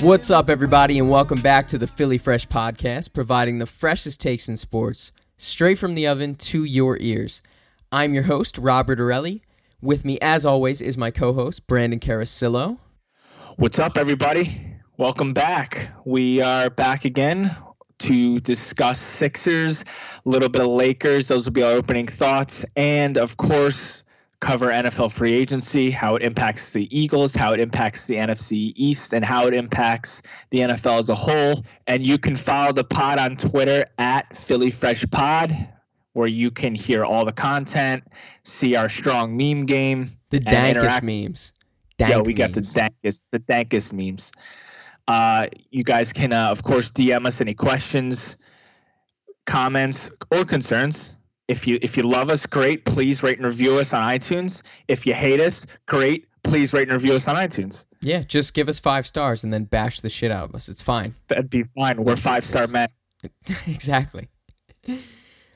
What's up, everybody, and welcome back to the Philly Fresh Podcast, providing the freshest takes in sports, straight from the oven to your ears. I'm your host, Robert Arelli. With me, as always, is my co-host, Brandon Carasillo. What's up, everybody? Welcome back. We are back again to discuss Sixers, a little bit of Lakers. Those will be our opening thoughts. And, of course, cover NFL free agency, how it impacts the Eagles, how it impacts the NFC East, and how it impacts the NFL as a whole. And you can follow the pod on Twitter at Philly Fresh Pod, where you can hear all the content, see our strong meme game. The dankest memes. Got the dankest memes. You guys can, of course, DM us any questions, comments, or concerns. If you love us, great. Please rate and review us on iTunes. If you hate us, great. Please rate and review us on iTunes. Yeah, just give us 5 stars and then bash the shit out of us. It's fine. That'd be fine. We're 5-star men. Exactly.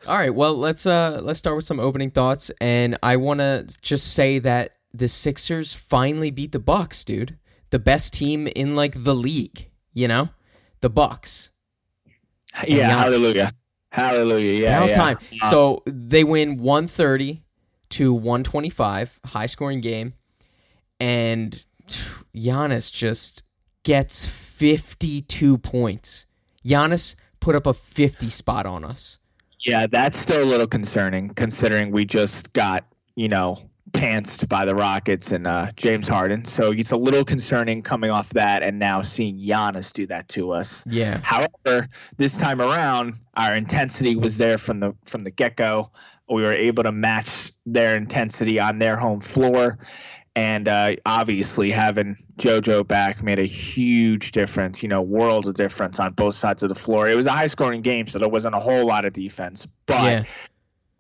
All right. Well, let's start with some opening thoughts, and I want to just say that the Sixers finally beat the Bucks, dude. The best team in the league, the Bucks. Yeah. Hallelujah. Yeah. Time. So they win 130-125, high scoring game. And Giannis just gets 52 points. Giannis put up a 50 spot on us. Yeah, that's still a little concerning considering we just got, pantsed by the Rockets and James Harden. So it's a little concerning coming off that and now seeing Giannis do that to us. Yeah. However, this time around, our intensity was there from the get-go. We were able to match their intensity on their home floor. And obviously having JoJo back made a huge difference, world of difference on both sides of the floor. It was a high-scoring game, so there wasn't a whole lot of defense. But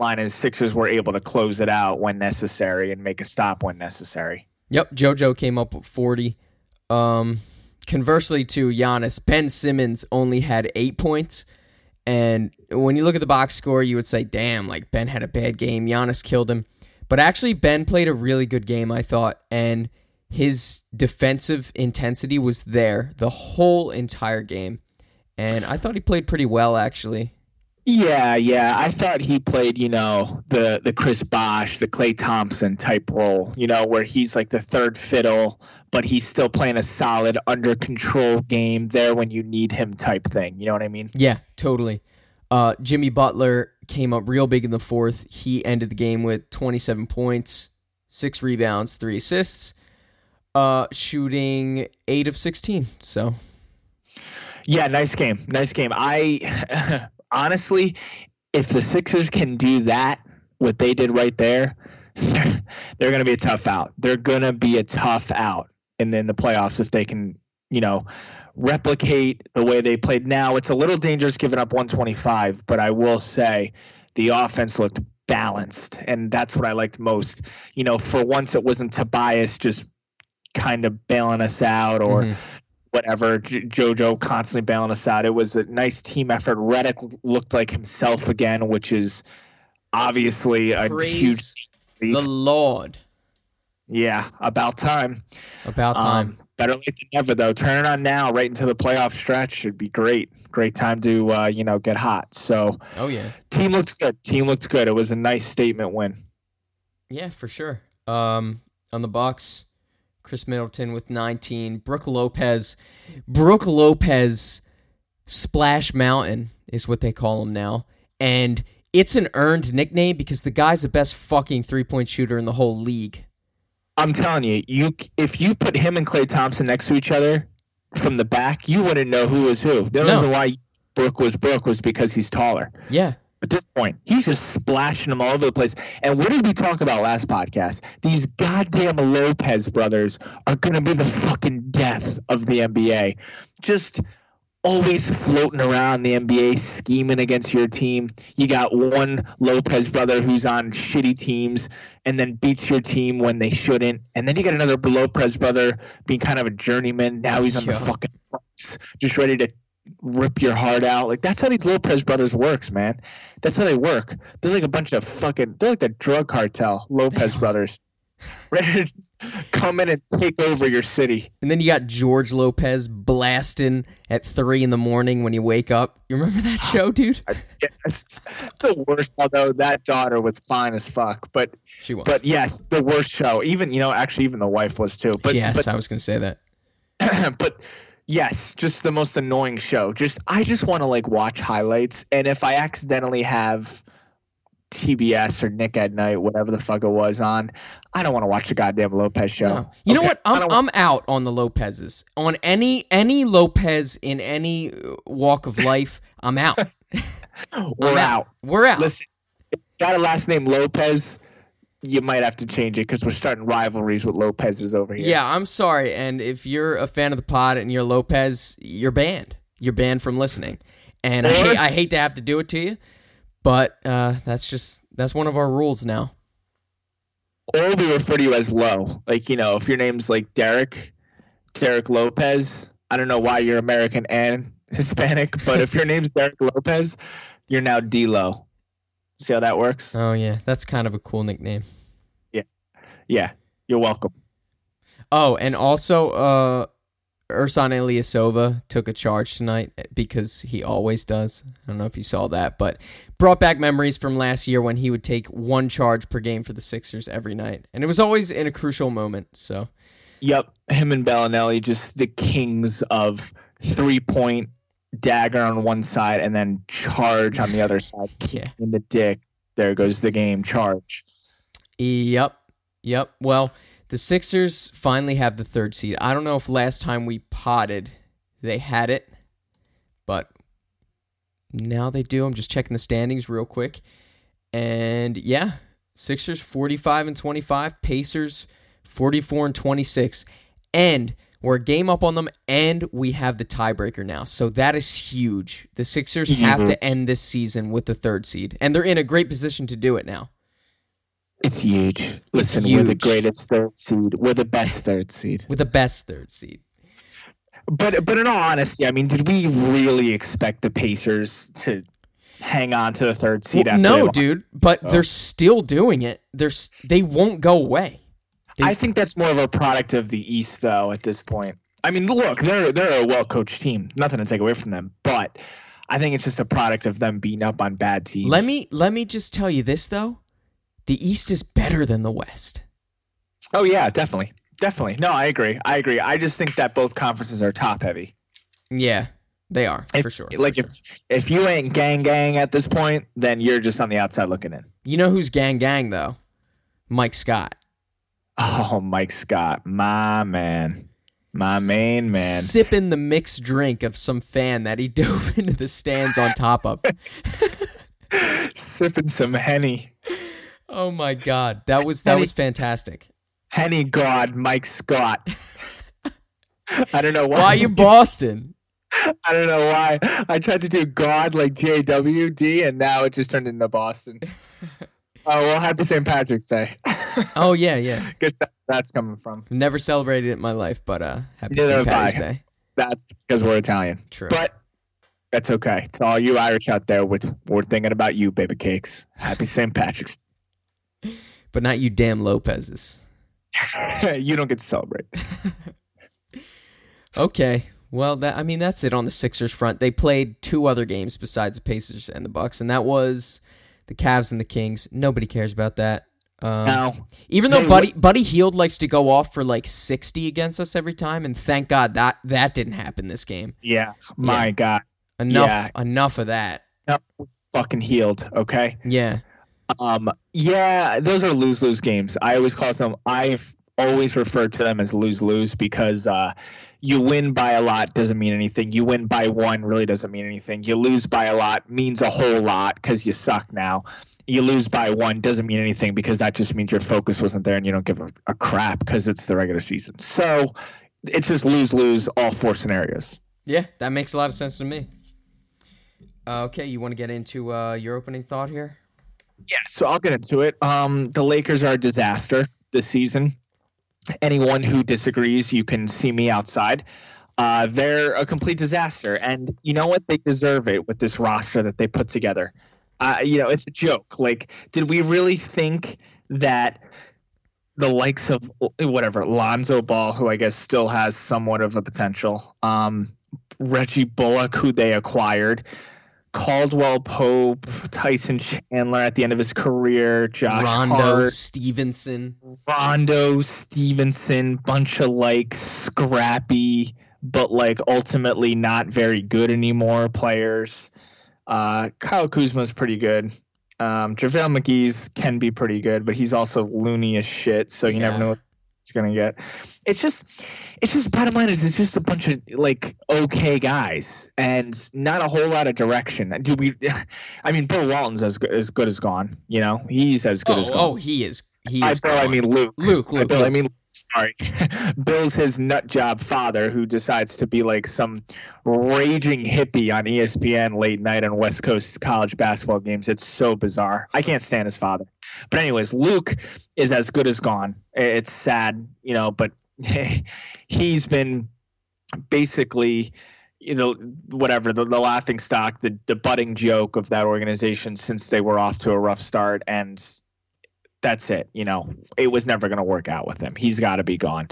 line is Sixers were able to close it out when necessary and make a stop when necessary. Yep, JoJo came up with 40. Conversely to Giannis, Ben Simmons only had 8 points. And when you look at the box score, you would say, damn, Ben had a bad game. Giannis killed him. But actually, Ben played a really good game, I thought, and his defensive intensity was there the whole entire game. And I thought he played pretty well, actually. Yeah. I thought he played, the Chris Bosh, the Klay Thompson type role, where he's the third fiddle, but he's still playing a solid under control game there when you need him type thing. You know what I mean? Yeah, totally. Jimmy Butler came up real big in the fourth. He ended the game with 27 points, 6 rebounds, 3 assists, shooting 8 of 16. So, yeah, nice game. I... Honestly, if the Sixers can do that, what they did right there, they're going to be a tough out. They're going to be a tough out. And then the playoffs, if they can, replicate the way they played now, it's a little dangerous giving up 125. But I will say the offense looked balanced, and that's what I liked most. For once, it wasn't Tobias just kind of bailing us out or whatever, JoJo constantly bailing us out. It was a nice team effort. Redick looked like himself again, which is obviously a huge. The Lord. Yeah, about time. Better late than never, though. Turn it on now, right into the playoff stretch should be great. Great time to, get hot. So, Team looks good. It was a nice statement win. Yeah, for sure. On the box. Chris Middleton with 19. Brooke Lopez Splash Mountain is what they call him now. And it's an earned nickname because the guy's the best fucking three-point shooter in the whole league. I'm telling you, if you put him and Klay Thompson next to each other from the back, you wouldn't know who was who. The reason why Brooke was because he's taller. Yeah. At this point, he's just splashing them all over the place. And what did we talk about last podcast? These goddamn Lopez brothers are going to be the fucking death of the NBA. Just always floating around the NBA, scheming against your team. You got one Lopez brother who's on shitty teams and then beats your team when they shouldn't. And then you got another Lopez brother being kind of a journeyman. Now he's on the fucking Bucks, just ready to rip your heart out. That's how these Lopez brothers works, man. That's how they work. They're like a bunch of they're like the drug cartel Lopez brothers. ready to just come in and take over your city. And then you got George Lopez blasting at 3 a.m. when you wake up. You remember that show, dude? Yes. The worst, although that daughter was fine as fuck. But she was. But yes, the worst show. Even, you know, actually even the wife was too. But yes, but, I was going to say that. But yes, just the most annoying show. I just want to like watch highlights. And if I accidentally have TBS or Nick at Night, whatever the fuck it was on, I don't want to watch the goddamn Lopez show. No. You know what? I'm out on the Lopezes. On any Lopez in any walk of life, I'm out. We're out. Listen, if you got a last name Lopez, you might have to change it because we're starting rivalries with Lopezes over here. Yeah, I'm sorry. And if you're a fan of the pod and you're Lopez, you're banned. You're banned from listening. And I hate to have to do it to you. But that's one of our rules now. Or we refer to you as Low. Like, you know, if your name's like Derek Lopez, I don't know why you're American and Hispanic, but if your name's Derek Lopez, you're now D-Lo. See how that works? Oh, yeah. That's kind of a cool nickname. Yeah. Yeah. You're welcome. Oh, and also Ersan Ilyasova took a charge tonight because he always does. I don't know if you saw that, but brought back memories from last year when he would take one charge per game for the Sixers every night. And it was always in a crucial moment. So, yep, him and Bellinelli, just the kings of three-point dagger on one side and then charge on the other side. Yeah. In the dick. There goes the game. Charge. Yep. Well, the Sixers finally have the third seed. I don't know if last time we potted they had it, but now they do. I'm just checking the standings real quick. And yeah, Sixers 45-25, Pacers 44-26. And we're a game up on them, and we have the tiebreaker now. So that is huge. The Sixers have to end this season with the third seed, and they're in a great position to do it now. It's huge. Listen, we're the greatest third seed. We're the best third seed. We're the best third seed. But in all honesty, I mean, did we really expect the Pacers to hang on to the third seed? Well, no, dude, but they're still doing it. They won't go away. I think that's more of a product of the East, though, at this point. I mean, look, they're a well-coached team. Nothing to take away from them, but I think it's just a product of them beating up on bad teams. Let me just tell you this, though. The East is better than the West. Oh, yeah, definitely. Definitely. No, I agree. I just think that both conferences are top-heavy. Yeah, they are, for sure. Like, if you ain't gang-gang at this point, then you're just on the outside looking in. You know who's gang-gang, though? Mike Scott. Oh, Mike Scott. My man. My main man. Sipping the mixed drink of some fan that he dove into the stands on top of. Sipping some Henny. Oh my God, that was fantastic. Henny God, Mike Scott. I don't know why. Why you Boston? I don't know why. I tried to do God like JWD, and now it just turned into Boston. Oh well, happy St. Patrick's Day. Oh yeah. Guess that's coming from. Never celebrated it in my life, but happy St. Patrick's Day. That's because we're Italian. True, but that's okay. To all you Irish out there, we're thinking about you, baby cakes. Happy St. Patrick's Day. But not you damn Lopezes. You don't get to celebrate. Okay. Well, that's it on the Sixers front. They played two other games besides the Pacers and the Bucks, and that was the Cavs and the Kings. Nobody cares about that. No. Even though Buddy Hield likes to go off for like 60 against us every time, and thank God that didn't happen this game. Yeah. My God. Enough of that. No, fucking Hield, okay? Yeah. Yeah, those are lose-lose games. I've always referred to them as lose-lose because you win by a lot doesn't mean anything. You win by one really doesn't mean anything. You lose by a lot means a whole lot because you suck now. You lose by one doesn't mean anything because that just means your focus wasn't there and you don't give a crap because it's the regular season. So it's just lose-lose all four scenarios. Yeah, that makes a lot of sense to me. Okay, you want to get into your opening thought here? Yeah, so I'll get into it. The Lakers are a disaster this season. Anyone who disagrees, you can see me outside. They're a complete disaster. And you know what? They deserve it with this roster that they put together. It's a joke. Like, did we really think that the likes of whatever Lonzo Ball, who I guess still has somewhat of a potential, Reggie Bullock, who they acquired, Caldwell Pope, Tyson Chandler at the end of his career, Josh Rondo, Hart, Rondo Stevenson, bunch of like scrappy but like ultimately not very good anymore players. Kyle Kuzma's pretty good. JaVale McGee's can be pretty good, but he's also loony as shit, so you never know what he's gonna get. It's just bottom line is it's just a bunch of like okay guys and not a whole lot of direction. Bill Walton's as good as gone. You know, he's as good as gone. Oh, he is. Luke. Sorry. Bill's his nut job father who decides to be like some raging hippie on ESPN late night on West Coast college basketball games. It's so bizarre. I can't stand his father. But anyways, Luke is as good as gone. It's sad, you know, but he's been basically, you know, whatever, the laughing stock, the budding joke of that organization since they were off to a rough start. And that's it. You know, it was never going to work out with him. He's got to be gone.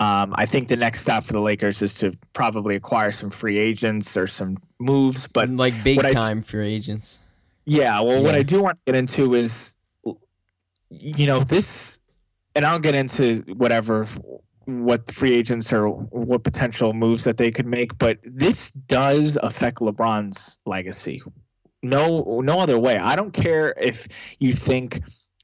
I think the next stop for the Lakers is to probably acquire some free agents or some moves, but like big time free agents. Yeah. Well, what I do want to get into is, you know, this, and I'll get into what free agents or what potential moves that they could make, but this does affect LeBron's legacy. No other way. I don't care if you think,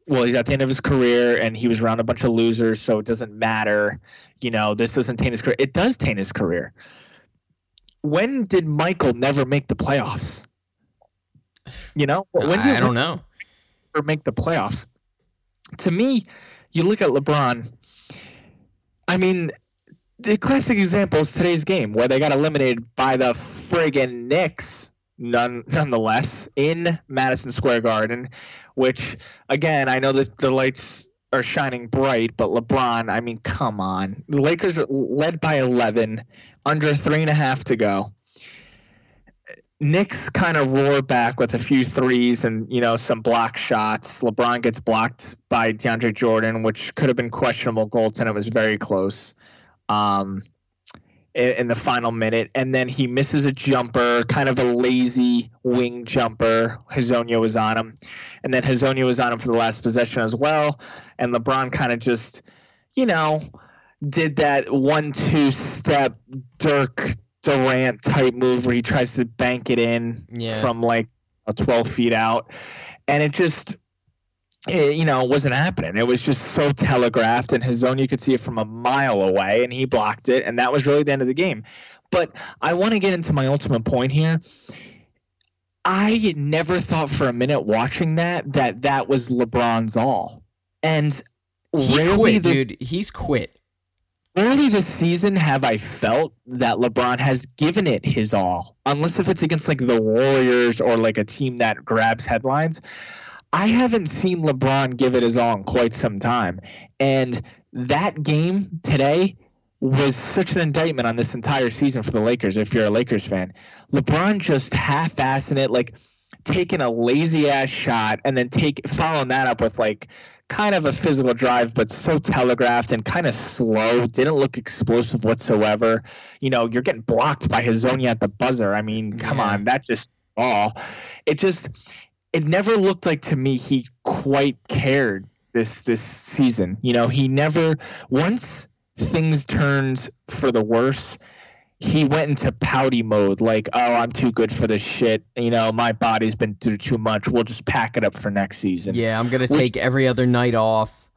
well, he's at the end of his career and he was around a bunch of losers, so it doesn't matter. You know, this doesn't taint his career. It does taint his career. When did Michael never make the playoffs? You know, I don't know. Or make the playoffs. To me, you look at LeBron. I mean, the classic example is today's game where they got eliminated by the friggin' Knicks. Nonetheless, in Madison Square Garden, which, again, I know that the lights are shining bright, but LeBron, I mean, come on. The Lakers are led by 11, under 3.5 to go. Knicks kind of roar back with a few threes and, you know, some block shots. LeBron gets blocked by DeAndre Jordan, which could have been questionable goals, and it was very close. In the final minute, and then he misses a jumper, kind of a lazy wing jumper. Hezonja was on him, and then Hezonja was on him for the last possession as well, and LeBron kind of just, you know, did that 1-2 step Dirk Durant type move where he tries to bank it in from like 12 feet out, and it just... It wasn't happening. It was just so telegraphed, and Hezonja could see it from a mile away, and he blocked it, and that was really the end of the game. But I want to get into my ultimate point here. I never thought for a minute watching that was LeBron's all. And he's quit. Early this season have I felt that LeBron has given it his all, unless if it's against like the Warriors or like a team that grabs headlines. I haven't seen LeBron give it his all in quite some time. And that game today was such an indictment on this entire season for the Lakers, if you're a Lakers fan. LeBron just half-assing it, like taking a lazy-ass shot and then following that up with like kind of a physical drive, but so telegraphed and kind of slow, didn't look explosive whatsoever. You know, you're getting blocked by Hezonja at the buzzer. I mean, come on, that's just all. It never looked like to me he quite cared this season. You know, he never – once things turned for the worse, he went into pouty mode like, oh, I'm too good for this shit. You know, my body's been through too much. We'll just pack it up for next season. Yeah, I'm going to take every other night off.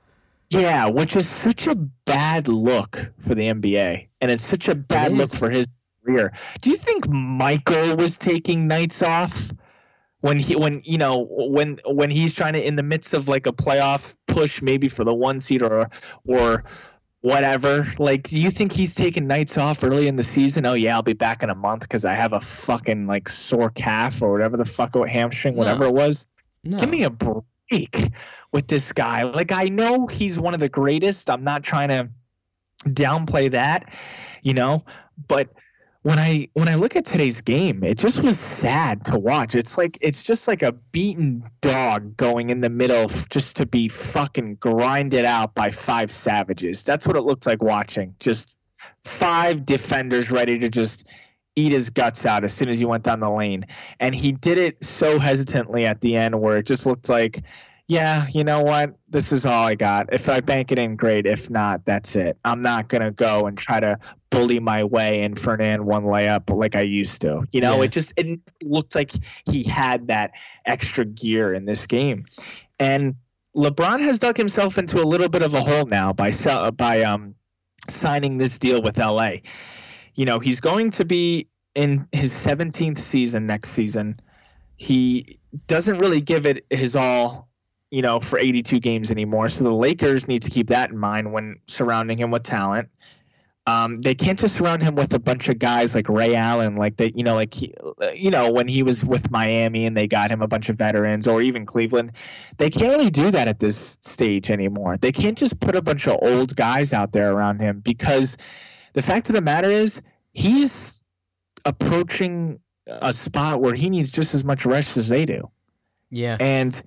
Yeah, which is such a bad look for the NBA, and it's such a bad look for his career. Do you think Michael was taking nights off? When he's trying to, in the midst of like a playoff push, maybe for the one seed or whatever, like, do you think he's taking nights off early in the season? Oh yeah, I'll be back in a month because I have a fucking like sore calf or whatever the fuck, or hamstring, whatever it was. No. Give me a break with this guy. Like, I know he's one of the greatest. I'm not trying to downplay that, you know, but when I look at today's game, it just was sad to watch. It's just like a beaten dog going in the middle just to be fucking grinded out by five savages. That's what it looked like watching. Just five defenders ready to just eat his guts out as soon as he went down the lane. And he did it so hesitantly at the end where it just looked like, yeah, you know what? This is all I got. If I bank it in, great. If not, that's it. I'm not going to go and try to bully my way in for an and one layup like I used to. You know, yeah. It looked like he had that extra gear in this game. And LeBron has dug himself into a little bit of a hole now by signing this deal with LA. You know, he's going to be in his 17th season next season. He doesn't really give it his all, you know, for 82 games anymore. So the Lakers need to keep that in mind when surrounding him with talent. They can't just surround him with a bunch of guys like Ray Allen, when he was with Miami and they got him a bunch of veterans, or even Cleveland. They can't really do that at this stage anymore. They can't just put a bunch of old guys out there around him, because the fact of the matter is he's approaching a spot where he needs just as much rest as they do. Yeah. And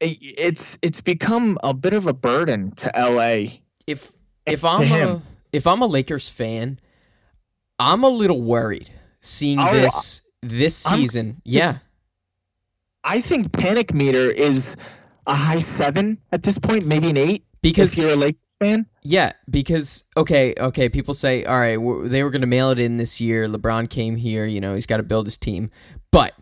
it's become a bit of a burden to LA. If I'm a Lakers fan, I'm a little worried seeing this season. I think panic meter is a high 7 at this point, maybe an 8, because if you're a Lakers fan. Yeah, because okay, people say, all right, they were going to mail it in this year. LeBron came here, you know, he's got to build his team. But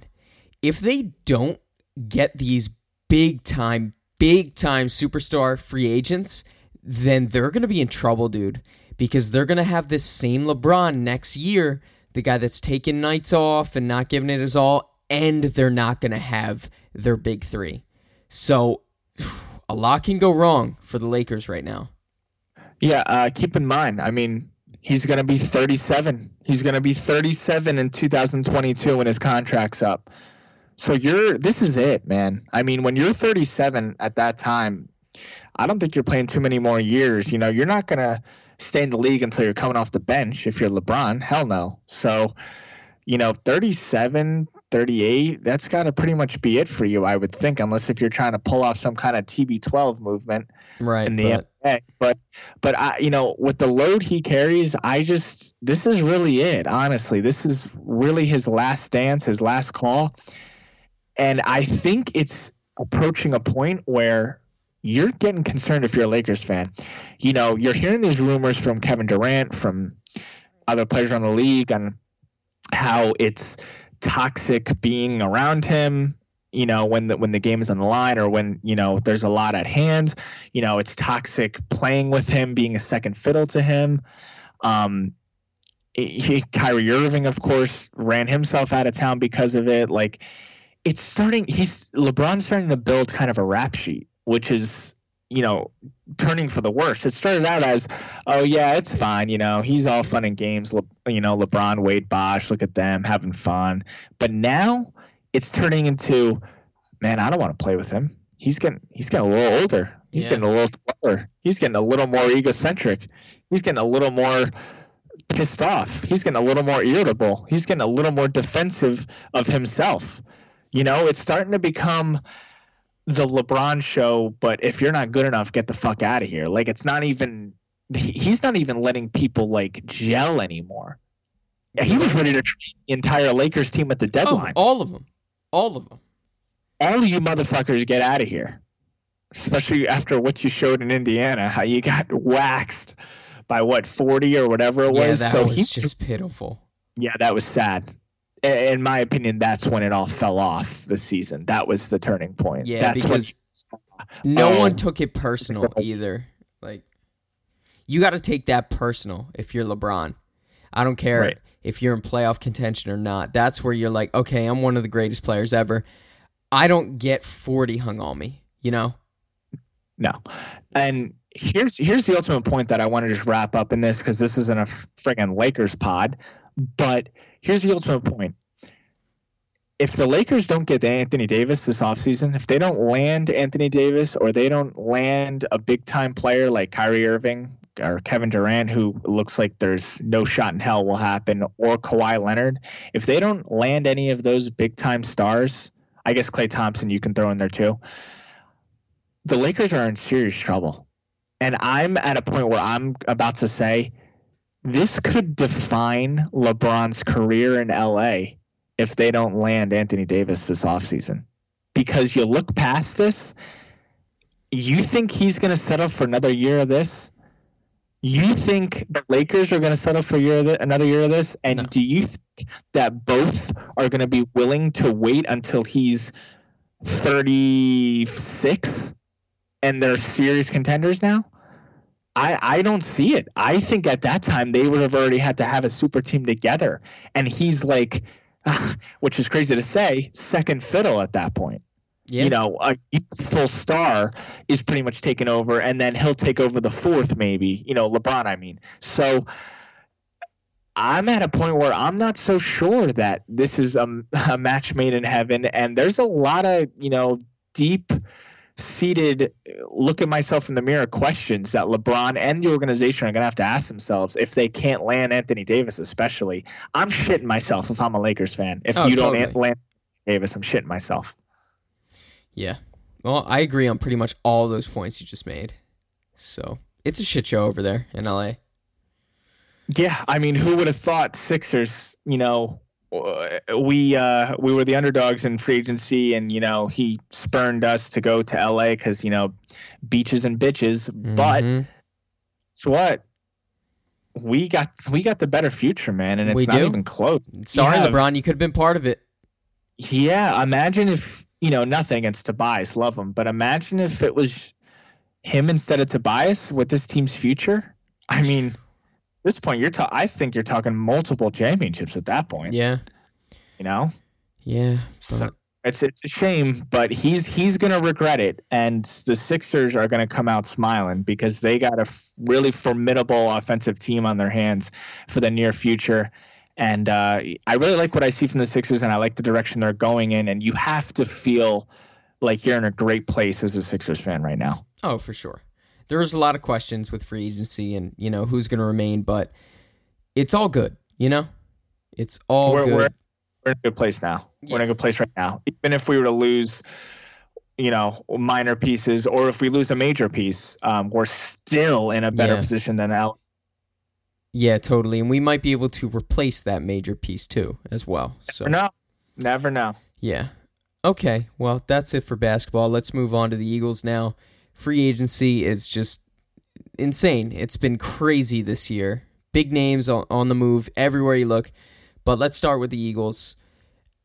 if they don't get these big time superstar free agents, then they're going to be in trouble, dude, because they're going to have this same LeBron next year, the guy that's taking nights off and not giving it his all, and they're not going to have their big three. So a lot can go wrong for the Lakers right now. Yeah, keep in mind, I mean, he's going to be 37. He's going to be 37 in 2022 when his contract's up. So this is it, man. I mean, when you're 37 at that time, I don't think you're playing too many more years. You know, you're not going to stay in the league until you're coming off the bench if you're LeBron. Hell no. So, you know, 37, 38, that's got to pretty much be it for you, I would think, unless if you're trying to pull off some kind of TB12 movement in the NBA. But I, you know, with the load he carries, this is really it, honestly. This is really his last dance, his last call. And I think it's approaching a point where you're getting concerned if you're a Lakers fan. You know, you're hearing these rumors from Kevin Durant, from other players around the league, on how it's toxic being around him, you know, when the game is on the line, or when, you know, there's a lot at hand. You know, it's toxic playing with him, being a second fiddle to him. Kyrie Irving, of course, ran himself out of town because of it. Like, LeBron's starting to build kind of a rap sheet, which is, you know, turning for the worse. It started out as, oh, yeah, it's fine. You know, he's all fun and games. LeBron, Wade, Bosh, look at them having fun. But now it's turning into, man, I don't want to play with him. He's getting a little older. He's getting a little slower. He's getting a little more egocentric. He's getting a little more pissed off. He's getting a little more irritable. He's getting a little more defensive of himself. You know, it's starting to become the LeBron show, but if you're not good enough, get the fuck out of here. Like, it's not even – he's not even letting people, like, gel anymore. Yeah, he was ready to treat the entire Lakers team at the deadline. Oh, all of them. All of them. All you motherfuckers, get out of here, especially after what you showed in Indiana, how you got waxed by, 40 or whatever it was. Yeah, that was just pitiful. Yeah, that was sad. In my opinion, that's when it all fell off the season. That was the turning point. Yeah, that's because no one took it personal either. Like, you got to take that personal if you're LeBron. I don't care if you're in playoff contention or not. That's where you're like, okay, I'm one of the greatest players ever. I don't get 40 hung on me, you know? No. And here's the ultimate point that I want to just wrap up in this, because this isn't a friggin' Lakers pod, but here's the ultimate point. If the Lakers don't get Anthony Davis this offseason, if they don't land Anthony Davis, or they don't land a big-time player like Kyrie Irving, or Kevin Durant, who looks like there's no shot in hell will happen, or Kawhi Leonard, if they don't land any of those big time stars, I guess Klay Thompson you can throw in there too, the Lakers are in serious trouble. And I'm at a point where I'm about to say this could define LeBron's career in LA if they don't land Anthony Davis this offseason. Because you look past this, you think he's going to settle for another year of this? You think the Lakers are going to settle for another year of this? And do you think that both are going to be willing to wait until he's 36 and they're serious contenders now? I don't see it. I think at that time they would have already had to have a super team together. And he's like, which is crazy to say, second fiddle at that point. Yeah. You know, a youthful star is pretty much taken over, and then he'll take over the fourth, maybe. You know, LeBron, I mean. So I'm at a point where I'm not so sure that this is a match made in heaven. And there's a lot of, you know, deep-seated look-at-myself-in-the-mirror questions that LeBron and the organization are going to have to ask themselves if they can't land Anthony Davis, especially. I'm shitting myself if I'm a Lakers fan. If you don't land Anthony Davis, I'm shitting myself. Yeah. Well, I agree on pretty much all those points you just made. So it's a shit show over there in LA. Yeah. I mean, who would have thought Sixers, you know, we were the underdogs in free agency, and, you know, he spurned us to go to LA because, you know, beaches and bitches. Mm-hmm. But it's what we got the better future, man. And it's even close. Sorry, LeBron, you could have been part of it. Yeah. Imagine if, you know, nothing against Tobias, love him, but imagine if it was him instead of Tobias with this team's future. I mean, at this point, I think you're talking multiple championships at that point. Yeah, you know. Yeah, so it's a shame, but he's gonna regret it, and the Sixers are gonna come out smiling because they got a really formidable offensive team on their hands for the near future. And I really like what I see from the Sixers, and I like the direction they're going in. And you have to feel like you're in a great place as a Sixers fan right now. Oh, for sure. There's a lot of questions with free agency and, you know, who's going to remain. But it's all good, you know? It's all good. We're in a good place now. Yeah. We're in a good place right now. Even if we were to lose, you know, minor pieces, or if we lose a major piece, we're still in a better position than out. Yeah, totally. And we might be able to replace that major piece too, as well. So. Never know. Never know. Yeah. Okay. Well, that's it for basketball. Let's move on to the Eagles now. Free agency is just insane. It's been crazy this year. Big names on the move everywhere you look. But let's start with the Eagles.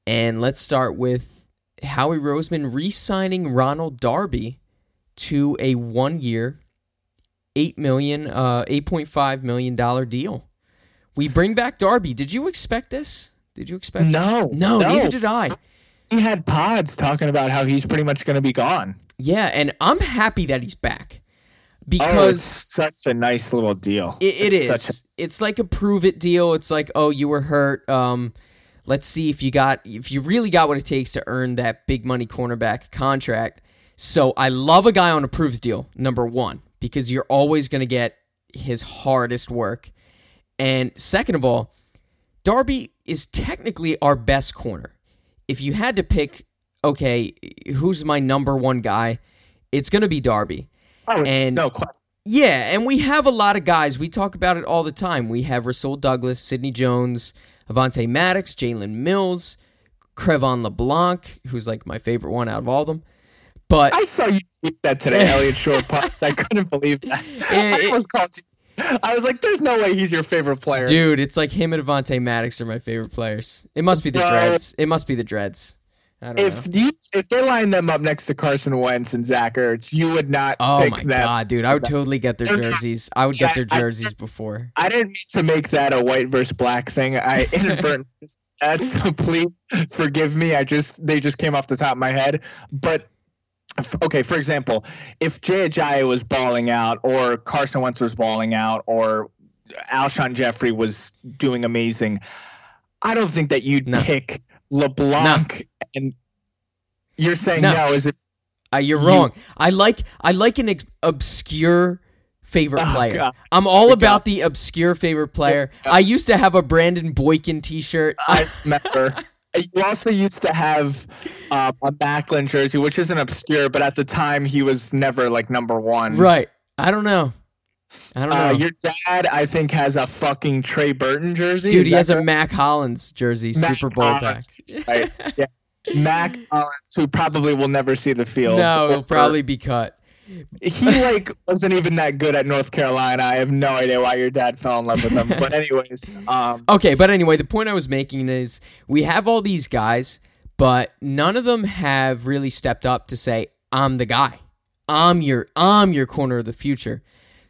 And let's start with Howie Roseman re-signing Ronald Darby to a 1-year $8.5 million deal. We bring back Darby. Did you expect this? No, neither did I. He had pods talking about how he's pretty much going to be gone. Yeah, and I'm happy that he's back because it's such a nice little deal. It's like a prove-it deal. It's like, oh, you were hurt. Let's see if you really got what it takes to earn that big money cornerback contract. So I love a guy on a prove deal, number one. Because you're always going to get his hardest work. And second of all, Darby is technically our best corner. If you had to pick, okay, who's my number one guy, it's going to be Darby. Yeah, and we have a lot of guys. We talk about it all the time. We have Rasul Douglas, Sidney Jones, Avante Maddox, Jalen Mills, Crevon LeBlanc, who's like my favorite one out of all of them. But I saw you tweet that today, Elliot Shore Pops. I couldn't believe that. I was like, there's no way he's your favorite player. Dude, it's like him and Avante Maddox are my favorite players. It must be the dreads. I don't know. If they lined them up next to Carson Wentz and Zach Ertz, you would not pick them. Oh, my God, dude. I would totally get their jerseys. I would get their jerseys before. I didn't mean to make that a white versus black thing. I inadvertently just that, so please forgive me. They just came off the top of my head. But okay, for example, if Jay Ajayi was balling out, or Carson Wentz was balling out, or Alshon Jeffrey was doing amazing, I don't think that you'd pick LeBlanc. No. And you're saying no is it? You're wrong. I like an obscure favorite player. God. I'm all about the obscure favorite player. Yeah. I used to have a Brandon Boykin t-shirt. I remember. You also used to have a Macklin jersey, which isn't obscure, but at the time he was never like number one. Right. I don't know. Your dad, I think, has a fucking Trey Burton jersey. Dude, he has a Mac Hollins jersey, Super Bowl pack. Right. Yeah. Mac Hollins, who probably will never see the field. No, he'll probably be cut. He wasn't even that good at North Carolina. I have no idea why your dad fell in love with him. But anyways, the point I was making is we have all these guys, but none of them have really stepped up to say, "I'm the guy. I'm your corner of the future."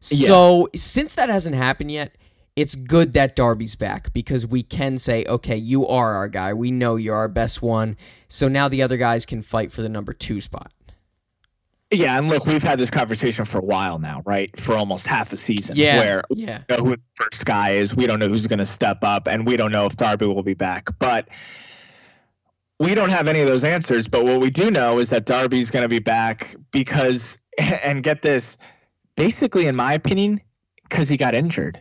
Yeah. So since that hasn't happened yet, it's good that Darby's back because we can say, okay, you are our guy. We know you're our best one. So now the other guys can fight for the number two spot. Yeah, and look, we've had this conversation for a while now, right? For almost half a season where we don't know who the first guy is. We don't know who's going to step up, and we don't know if Darby will be back. But we don't have any of those answers. But what we do know is that Darby's going to be back because, and get this, basically, in my opinion, because he got injured.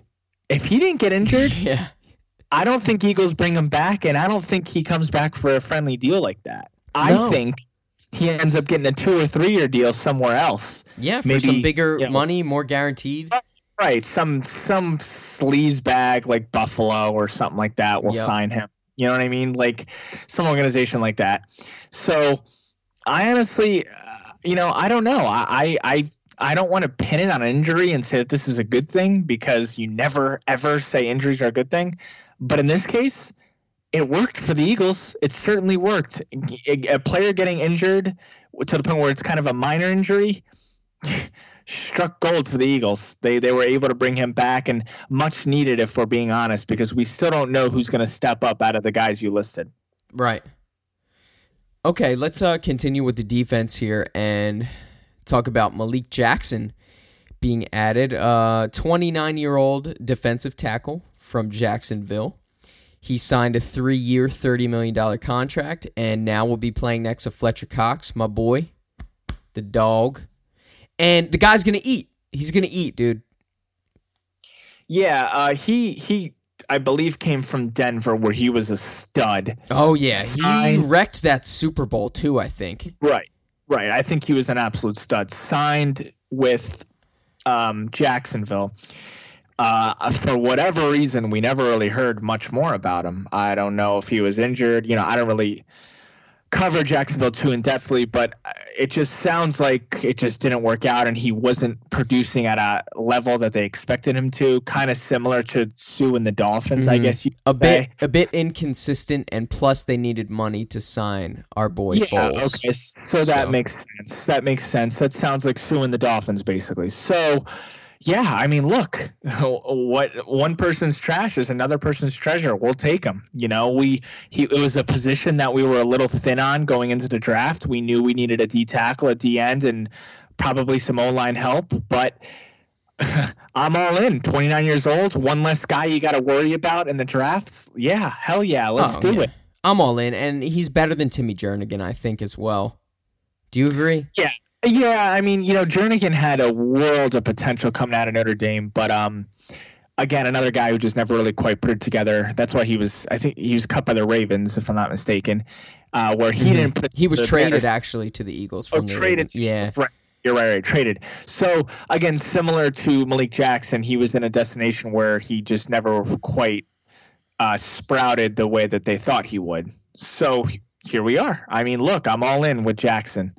If he didn't get injured, I don't think Eagles bring him back, and I don't think he comes back for a friendly deal like that. No. I think he ends up getting a 2 or 3 year deal somewhere else. Yeah, for some bigger money, more guaranteed. Right, some sleaze bag like Buffalo or something like that will sign him. You know what I mean? Like some organization like that. So I honestly, I don't know. I don't want to pin it on an injury and say that this is a good thing because you never, ever say injuries are a good thing. But in this case, it worked for the Eagles. It certainly worked. A player getting injured to the point where it's kind of a minor injury struck gold for the Eagles. They were able to bring him back and much needed, if we're being honest, because we still don't know who's going to step up out of the guys you listed. Right. Okay, let's continue with the defense here and talk about Malik Jackson being added, 29-year-old defensive tackle from Jacksonville. He signed a 3-year, $30 million contract, and now will be playing next to Fletcher Cox, my boy, the dog. And the guy's going to eat. He's going to eat, dude. Yeah, he I believe came from Denver where he was a stud. Oh, yeah. He wrecked that Super Bowl, too, I think. Right. I think he was an absolute stud. Signed with Jacksonville. For whatever reason, we never really heard much more about him. I don't know if he was injured. I don't really cover Jacksonville too in-depthly, but it just sounds like it just didn't work out and he wasn't producing at a level that they expected him to, kind of similar to Sue and the Dolphins, I guess you could say. A bit inconsistent, and plus they needed money to sign our boy Foles. Okay, so that makes sense. That sounds like Sue and the Dolphins, basically. So, look, what one person's trash is another person's treasure. We'll take them. It was a position that we were a little thin on going into the draft. We knew we needed a D tackle, a D end, and probably some O-line help. But I'm all in. 29 years old, one less guy you got to worry about in the draft. Yeah, hell yeah, let's do it. I'm all in, and he's better than Timmy Jernigan, I think, as well. Do you agree? Yeah. Yeah, Jernigan had a world of potential coming out of Notre Dame, but again, another guy who just never really quite put it together. That's why he was cut by the Ravens, if I'm not mistaken, where he didn't put. He was traded actually to the Eagles. You're right, traded. So again, similar to Malik Jackson, he was in a destination where he just never quite sprouted the way that they thought he would. So here we are. Look, I'm all in with Jackson.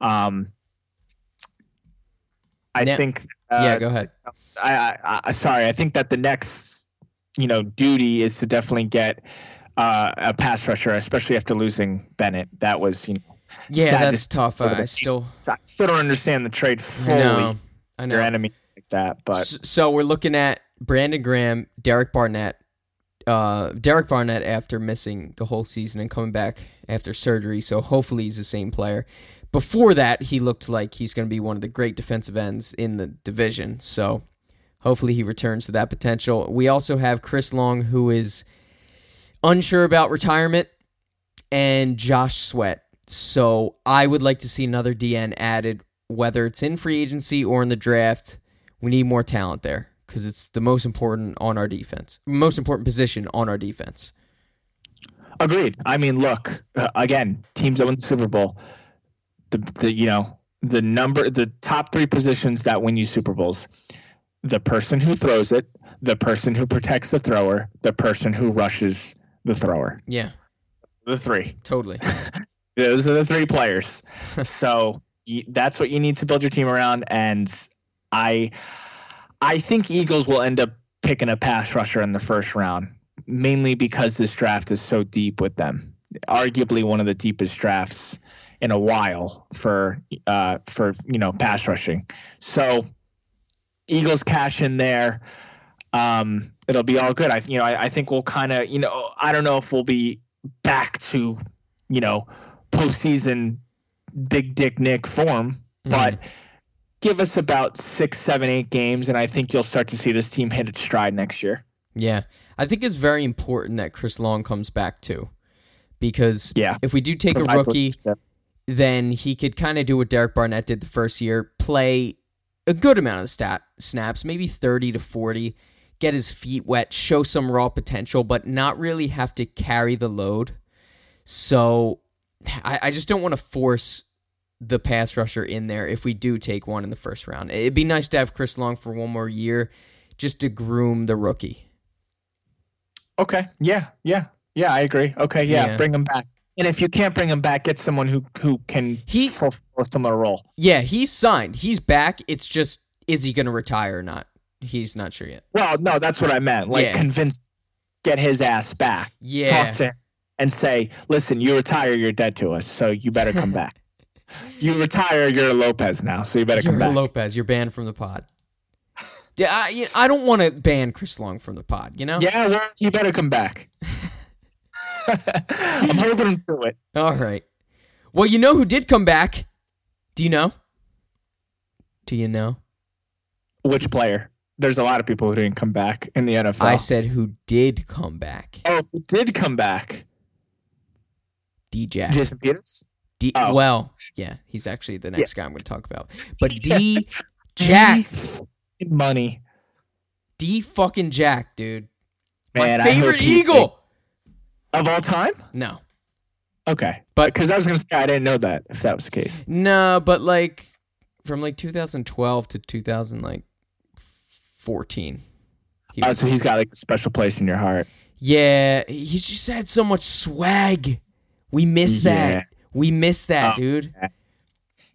Go ahead. I think that the next, duty is to definitely get a pass rusher, especially after losing Bennett. That was, that's tough. I still don't understand the trade fully. I know. Your enemy like that, but so we're looking at Brandon Graham, Derek Barnett after missing the whole season and coming back after surgery. So hopefully he's the same player. Before that, he looked like he's going to be one of the great defensive ends in the division. So hopefully he returns to that potential. We also have Chris Long, who is unsure about retirement, and Josh Sweat. So I would like to see another DN added, whether it's in free agency or in the draft. We need more talent there because it's the most important on our defense, most important position on our defense. Agreed. I mean, look, again, teams that win the Super Bowl, the top three positions that win you Super Bowls: the person who throws it, the person who protects the thrower, the person who rushes the thrower. Yeah. The three. Totally. Those are the three players. So that's what you need to build your team around. And I think Eagles will end up picking a pass rusher in the first round, mainly because this draft is so deep with them. Arguably one of the deepest drafts in a while for pass rushing. So Eagles cash in there. It'll be all good. I think we'll kind of, I don't know if we'll be back to, postseason big dick Nick form, but give us about 6, 7, 8 games, and I think you'll start to see this team hit its stride next year. Yeah. I think it's very important that Chris Long comes back too, because if we do take a rookie, then he could kind of do what Derek Barnett did the first year, play a good amount of snaps, maybe 30 to 40, get his feet wet, show some raw potential, but not really have to carry the load. So I just don't want to force the pass rusher in there if we do take one in the first round. It'd be nice to have Chris Long for one more year just to groom the rookie. Okay. Yeah, I agree. Okay, yeah, bring him back. And if you can't bring him back, get someone who can fulfill a similar role. Yeah, he's signed. He's back. It's just, is he going to retire or not? He's not sure yet. Well, no, that's what I meant. Get his ass back. Yeah. Talk to him and say, listen, you retire, you're dead to us, so you better come back. You retire, you're a Lopez now, so you better come back. You're a Lopez. You're banned from the pod. Yeah, I don't want to ban Chris Long from the pod, Yeah, well, you better come back. I'm holding him to it. All right. Well, you know who did come back? Do you know? Which player? There's a lot of people who didn't come back in the NFL. I said who did come back. Oh, who did come back? D-Jack. Jason Peters? Well, yeah, he's actually the next guy I'm going to talk about. But D-Jack. Money. D-fucking-Jack, dude. Man, my favorite Eagle. Of all time? No. Okay. Because I was going to say I didn't know that, if that was the case. No, but from 2012 to 2014. So he's got a special place in your heart. Yeah. He's just had so much swag. We miss that. We miss that, dude.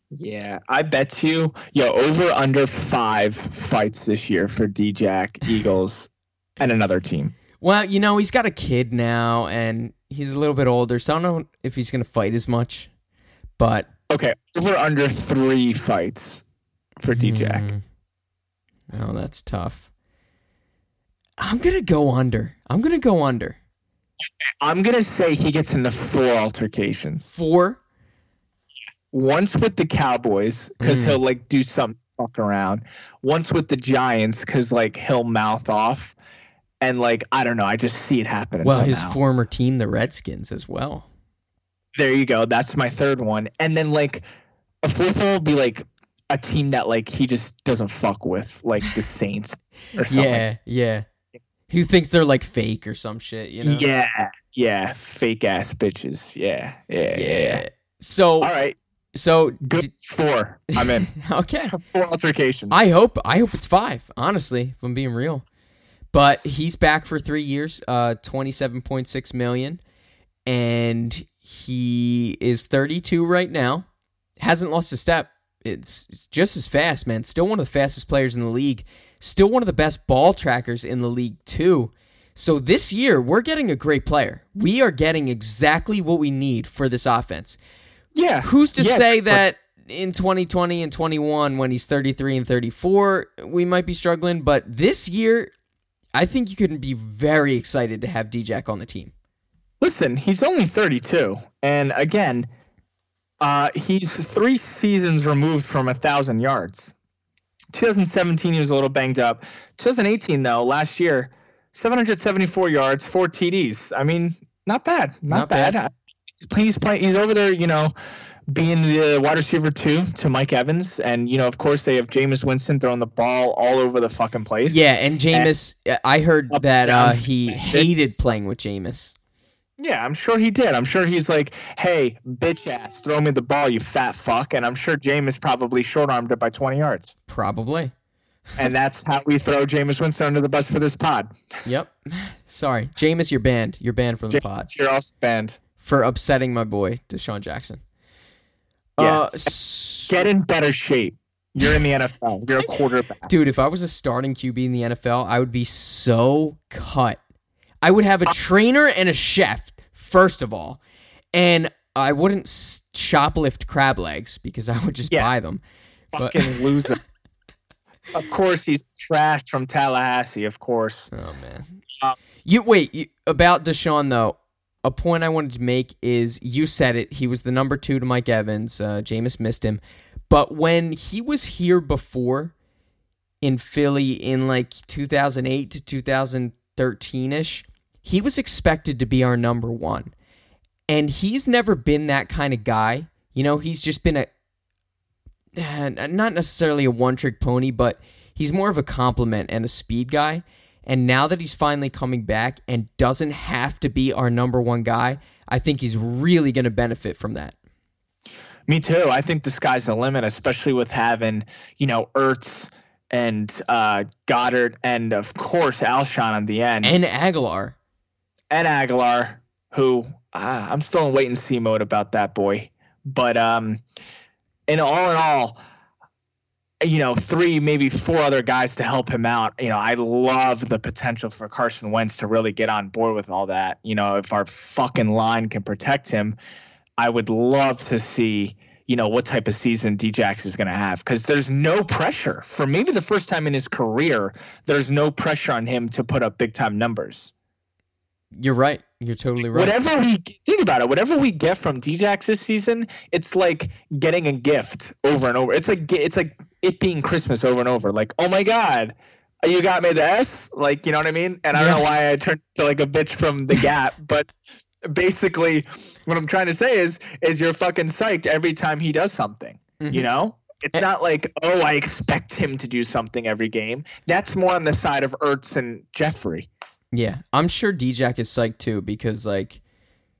Yeah. I bet you, over under 5 fights this year for D-Jack, Eagles, and another team. Well, he's got a kid now, and he's a little bit older, so I don't know if he's going to fight as much. But okay, over under 3 fights for D-Jack. Oh, that's tough. I'm going to go under. I'm going to say he gets into 4 altercations. 4? Once with the Cowboys, because he'll, do some fuck around. Once with the Giants, because, he'll mouth off. And, I don't know. I just see it happening somehow. His former team, the Redskins, as well. There you go. That's my third one. And then, a fourth one will be, a team that, he just doesn't fuck with, the Saints or something. Yeah. Who thinks they're, fake or some shit, Yeah. Fake-ass bitches. Yeah. So. All right. So. Good 4. I'm in. Okay. 4 altercations. I hope it's 5, honestly, if I'm being real. But he's back for 3 years, $27.6 million, and he is 32 right now. Hasn't lost a step. It's just as fast, man. Still one of the fastest players in the league. Still one of the best ball trackers in the league, too. So this year, we're getting a great player. We are getting exactly what we need for this offense. Yeah. Who's to say that in 2020 and 21, when he's 33 and 34, we might be struggling, but this year... I think you could be very excited to have D-Jack on the team. Listen, he's only 32. And again, he's 3 seasons removed from 1,000 yards. 2017, he was a little banged up. 2018, though, last year, 774 yards, 4 TDs. I mean, not bad. He's over there, being the wide receiver two to Mike Evans. And, you know, of course, they have Jameis Winston throwing the ball all over the fucking place. Yeah, and Jameis, I heard that he hated playing with Jameis. Yeah, I'm sure he did. I'm sure he's like, hey, bitch ass, throw me the ball, you fat fuck. And I'm sure Jameis probably short-armed it by 20 yards. Probably. And that's how we throw Jameis Winston under the bus for this pod. Yep. Sorry. Jameis, you're banned. You're banned from the pod. You're also banned. For upsetting my boy, DeSean Jackson. Yeah. Get in better shape. You're in the NFL. You're a quarterback. Dude, if I was a starting QB in the NFL, I would be so cut. I would have a trainer and a chef, first of all. And I wouldn't shoplift crab legs because I would just buy them. Fucking loser. Of course, he's trashed from Tallahassee, of course. Oh, man. About DeSean, though, a point I wanted to make is you said it. He was the number two to Mike Evans. Jameis missed him. But when he was here before in Philly in like 2008 to 2013-ish, he was expected to be our number one. And he's never been that kind of guy. You know, he's just been a... not necessarily a one-trick pony, but he's more of a compliment and a speed guy. And now that he's finally coming back and doesn't have to be our number one guy, I think he's really going to benefit from that. Me too. I think the sky's the limit, especially with having, you know, Ertz and Goddard and, of course, Alshon on the end. And Aguilar. Who I'm still in wait-and-see mode about that boy. But, In all, you know, three, maybe four other guys to help him out. You know, I love the potential for Carson Wentz to really get on board with all that. You know, if our fucking line can protect him, I would love to see, you know, what type of season Djax is going to have, because there's no pressure. For maybe the first time in his career, there's no pressure on him to put up big-time numbers. You're right. You're totally right. Whatever we get from Djax this season, it's like getting a gift over and over. It's like it being Christmas over and over. Like, oh my God, you got me the S. Like, you know what I mean? And I don't know why I turned to like a bitch from The Gap, but basically, what I'm trying to say is you're fucking psyched every time he does something. Mm-hmm. You know, it's not like, oh, I expect him to do something every game. That's more on the side of Ertz and Jeffrey. Yeah, I'm sure Djax is psyched too, because like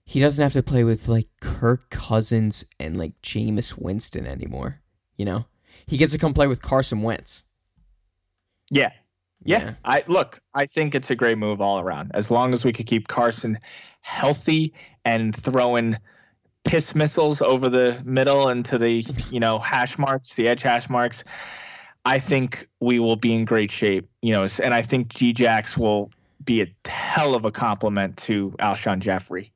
he doesn't have to play with like Kirk Cousins and like Jameis Winston anymore. You know, he gets to come play with Carson Wentz. Yeah. I think it's a great move all around. As long as we could keep Carson healthy and throwing piss missiles over the middle and to the hash marks, the edge hash marks, I think we will be in great shape. You know, and I think Djax will be a hell of a compliment to Alshon Jeffrey.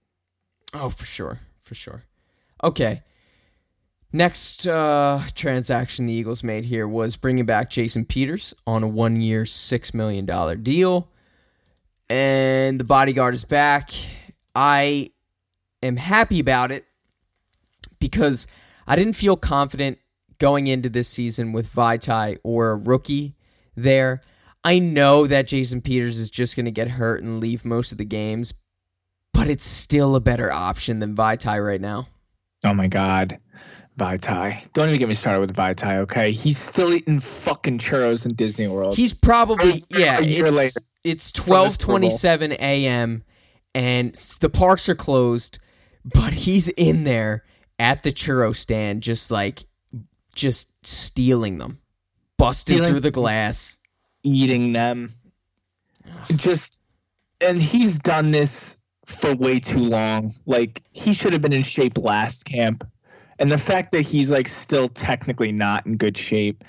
Oh, for sure. Okay. Next transaction the Eagles made here was bringing back Jason Peters on a one-year, $6 million deal. And the bodyguard is back. I am happy about it because I didn't feel confident going into this season with Vitai or a rookie there. I know that Jason Peters is just going to get hurt and leave most of the games, but it's still a better option than Vitai right now. Oh, my God. Vitai. Don't even get me started with Vitai, okay? He's still eating fucking churros in Disney World. He's probably, yeah, it's 12:27 a.m., and the parks are closed, but he's in there at the churro stand just stealing them, busting through the glass. Eating them. And he's done this for way too long. Like, he should have been in shape last camp. And the fact that he's like still technically not in good shape,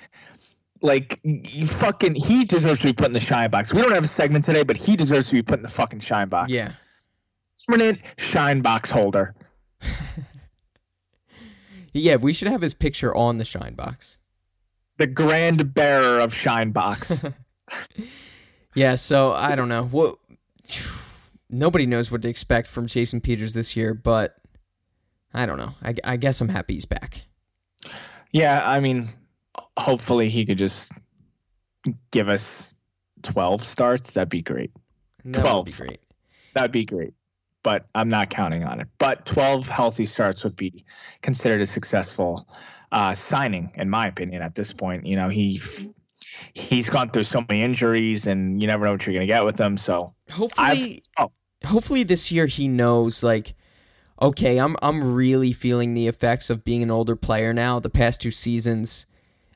like, he deserves to be put in the shine box. We don't have a segment today, but he deserves to be put in the fucking shine box. Yeah. Permanent shine box holder. Yeah, we should have his picture on the shine box. The grand bearer of Shinebox. Yeah, so I don't know. Nobody knows what to expect from Jason Peters this year, but I don't know. I guess I'm happy he's back. Yeah, I mean, hopefully he could just give us 12 starts. That'd be great. That would be great. but I'm not counting on it. But 12 healthy starts would be considered a successful signing, in my opinion, at this point. You know, he's gone through so many injuries, and you never know what you're going to get with him. So hopefully this year he knows, like, okay, I'm really feeling the effects of being an older player now. The past two seasons,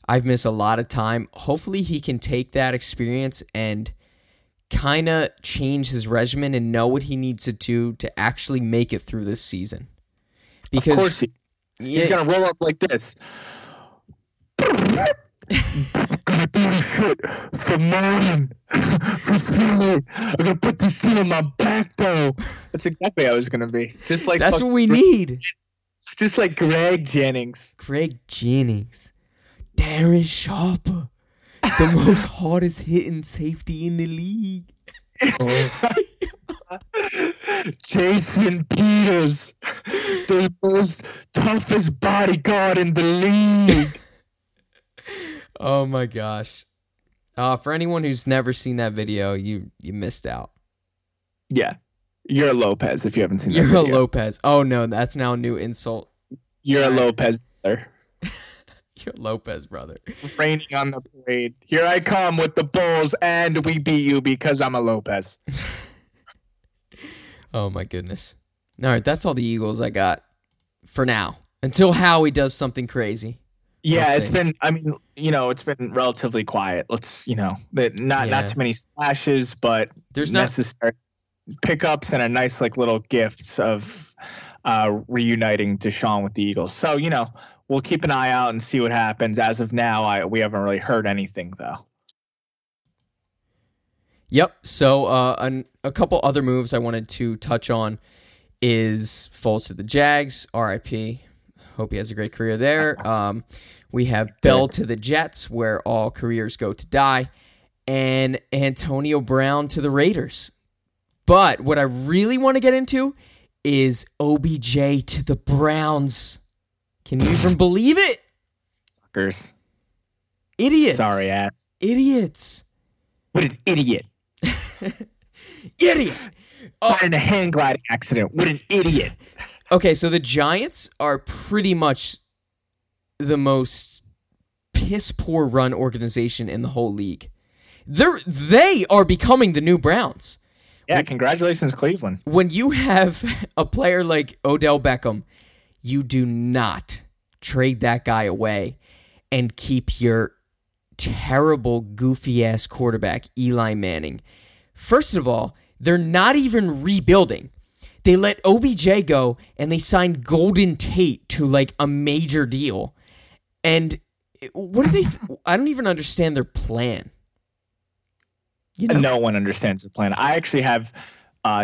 I've missed a lot of time. Hopefully he can take that experience and kind of change his regimen and know what he needs to do to actually make it through this season. Because of course he's going to roll up like this. I'm going to do this shit for Martin, for Philly. I'm going to put this thing on my back, though. That's exactly how I was going to be. Just like that's what we need. Just like Greg Jennings. Darren Sharper, the most hardest hitting safety in the league. Jason Peters, the most toughest bodyguard in the league. Oh my gosh. For anyone who's never seen that video, you missed out. Yeah. You're a Lopez if you haven't seen that video. You're a Lopez. Oh no, that's now a new insult. You're a Lopez brother. You're Lopez brother. Raining on the parade. Here I come with the Bulls and we beat you because I'm a Lopez. Oh my goodness. All right, that's all the Eagles I got for now. Until Howie does something crazy. Yeah, it's been, I mean, you know, it's been relatively quiet. Let's, you know, not too many slashes, but there's necessary pickups and a nice, like, little gifts of reuniting DeSean with the Eagles. So, you know, we'll keep an eye out and see what happens. As of now, we haven't really heard anything, though. Yep. So a couple other moves I wanted to touch on is Foles to the Jags, RIP. Hope he has a great career there. We have Bell to the Jets, where all careers go to die, and Antonio Brown to the Raiders. But what I really want to get into is OBJ to the Browns. Can you even believe it? Suckers. Idiots. Sorry, ass. Idiots. What an idiot. Idiot. Oh. In a hang gliding accident. What an idiot. Okay, so the Giants are pretty much the most piss-poor run organization in the whole league. They are becoming the new Browns. Yeah, congratulations, Cleveland. When you have a player like Odell Beckham, you do not trade that guy away and keep your terrible, goofy-ass quarterback, Eli Manning. First of all, they're not even rebuilding. They let OBJ go, and they signed Golden Tate to, like, a major deal. And what do they... I don't even understand their plan. You know? No one understands the plan. I actually have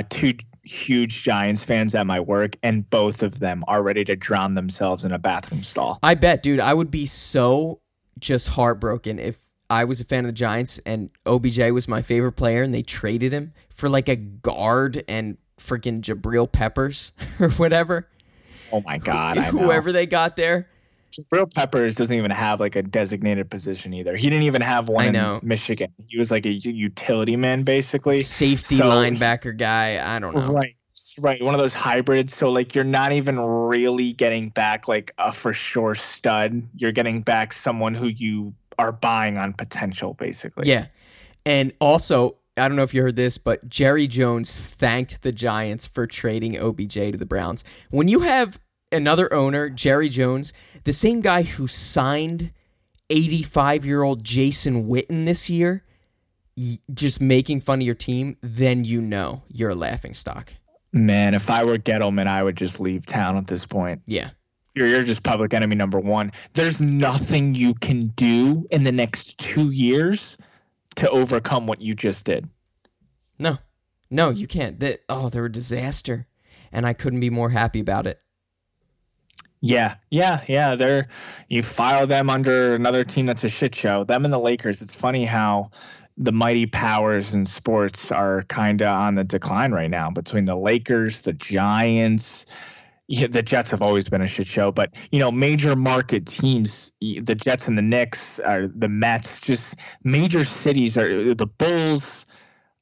two huge Giants fans at my work, and both of them are ready to drown themselves in a bathroom stall. I bet, dude. I would be so just heartbroken if I was a fan of the Giants, and OBJ was my favorite player, and they traded him for, like, a guard and freaking Jabril Peppers or whatever. Oh my God. Whoever they got there. Jabril Peppers doesn't even have like a designated position either. He didn't even have one in Michigan. He was like a utility man basically. Safety linebacker guy. I don't know. Right. One of those hybrids. So like you're not even really getting back like a for sure stud. You're getting back someone who you are buying on potential basically. Yeah. And also I don't know if you heard this, but Jerry Jones thanked the Giants for trading OBJ to the Browns. When you have another owner, Jerry Jones, the same guy who signed 85-year-old Jason Witten this year, just making fun of your team, then you know you're a laughingstock. Man, if I were Gettleman, I would just leave town at this point. Yeah. You're just public enemy number one. There's nothing you can do in the next 2 years to overcome what you just did. No, you can't. They're a disaster, and I couldn't be more happy about it. Yeah. You file them under another team that's a shit show. Them and the Lakers. It's funny how the mighty powers in sports are kind of on the decline right now. Between the Lakers, the Giants, the Jets have always been a shit show. But, you know, major market teams, the Jets and the Knicks, the Mets, just major cities, are the Bulls.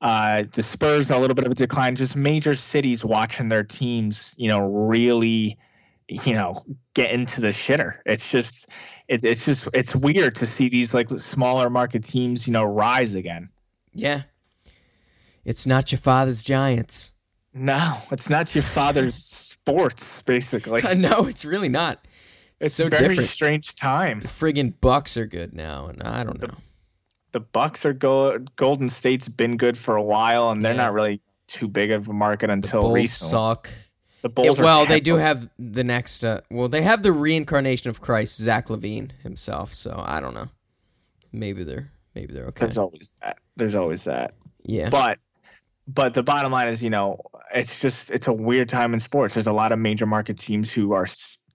The Spurs, a little bit of a decline, just major cities watching their teams, really, get into the shitter. It's just it's weird to see these like smaller market teams, rise again. Yeah. It's not your father's Giants. No, it's not your father's sports, basically. No, it's really not. It's so very different. Strange time. The friggin' Bucks are good now, and I don't know. The Bucks are good. Golden State's been good for a while, and they're not really too big of a market until the Bulls recently. Suck. The Bulls. Well, they do have the next. They have the reincarnation of Christ, Zach LaVine himself. So I don't know. Maybe they're okay. There's always that. Yeah. But the bottom line is, it's a weird time in sports. There's a lot of major market teams who are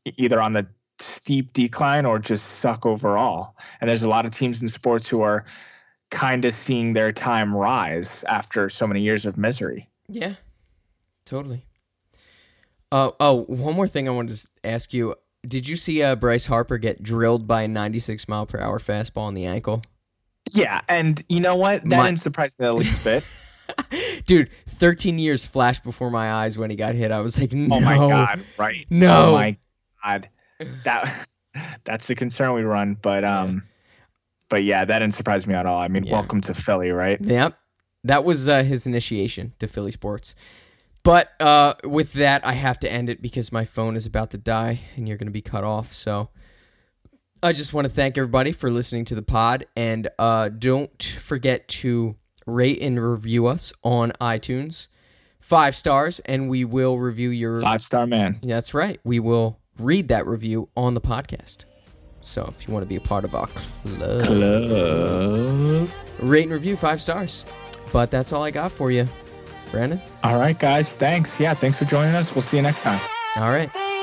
either on the steep decline or just suck overall. And there's a lot of teams in sports who are kind of seeing their time rise after so many years of misery. Yeah, totally. One more thing I wanted to ask you. Did you see Bryce Harper get drilled by a 96-mile-per-hour fastball in the ankle? Yeah, and you know what? That didn't surprise me the least bit. Dude, 13 years flashed before my eyes when he got hit. I was like, no. Oh, my God, right. No. Oh, my God. That's the concern we run, but yeah, that didn't surprise me at all. I mean, welcome to Philly, right? Yep, that was his initiation to Philly sports. But with that, I have to end it because my phone is about to die, and you're going to be cut off. So I just want to thank everybody for listening to the pod, and don't forget to rate and review us on iTunes, 5 stars, and we will review your 5-star man. That's right, we will. Read that review on the podcast. So if you want to be a part of our club. Rate and review 5 stars. But that's all I got for you, Brandon. All right, guys. Thanks. Yeah, thanks for joining us. We'll see you next time. All right.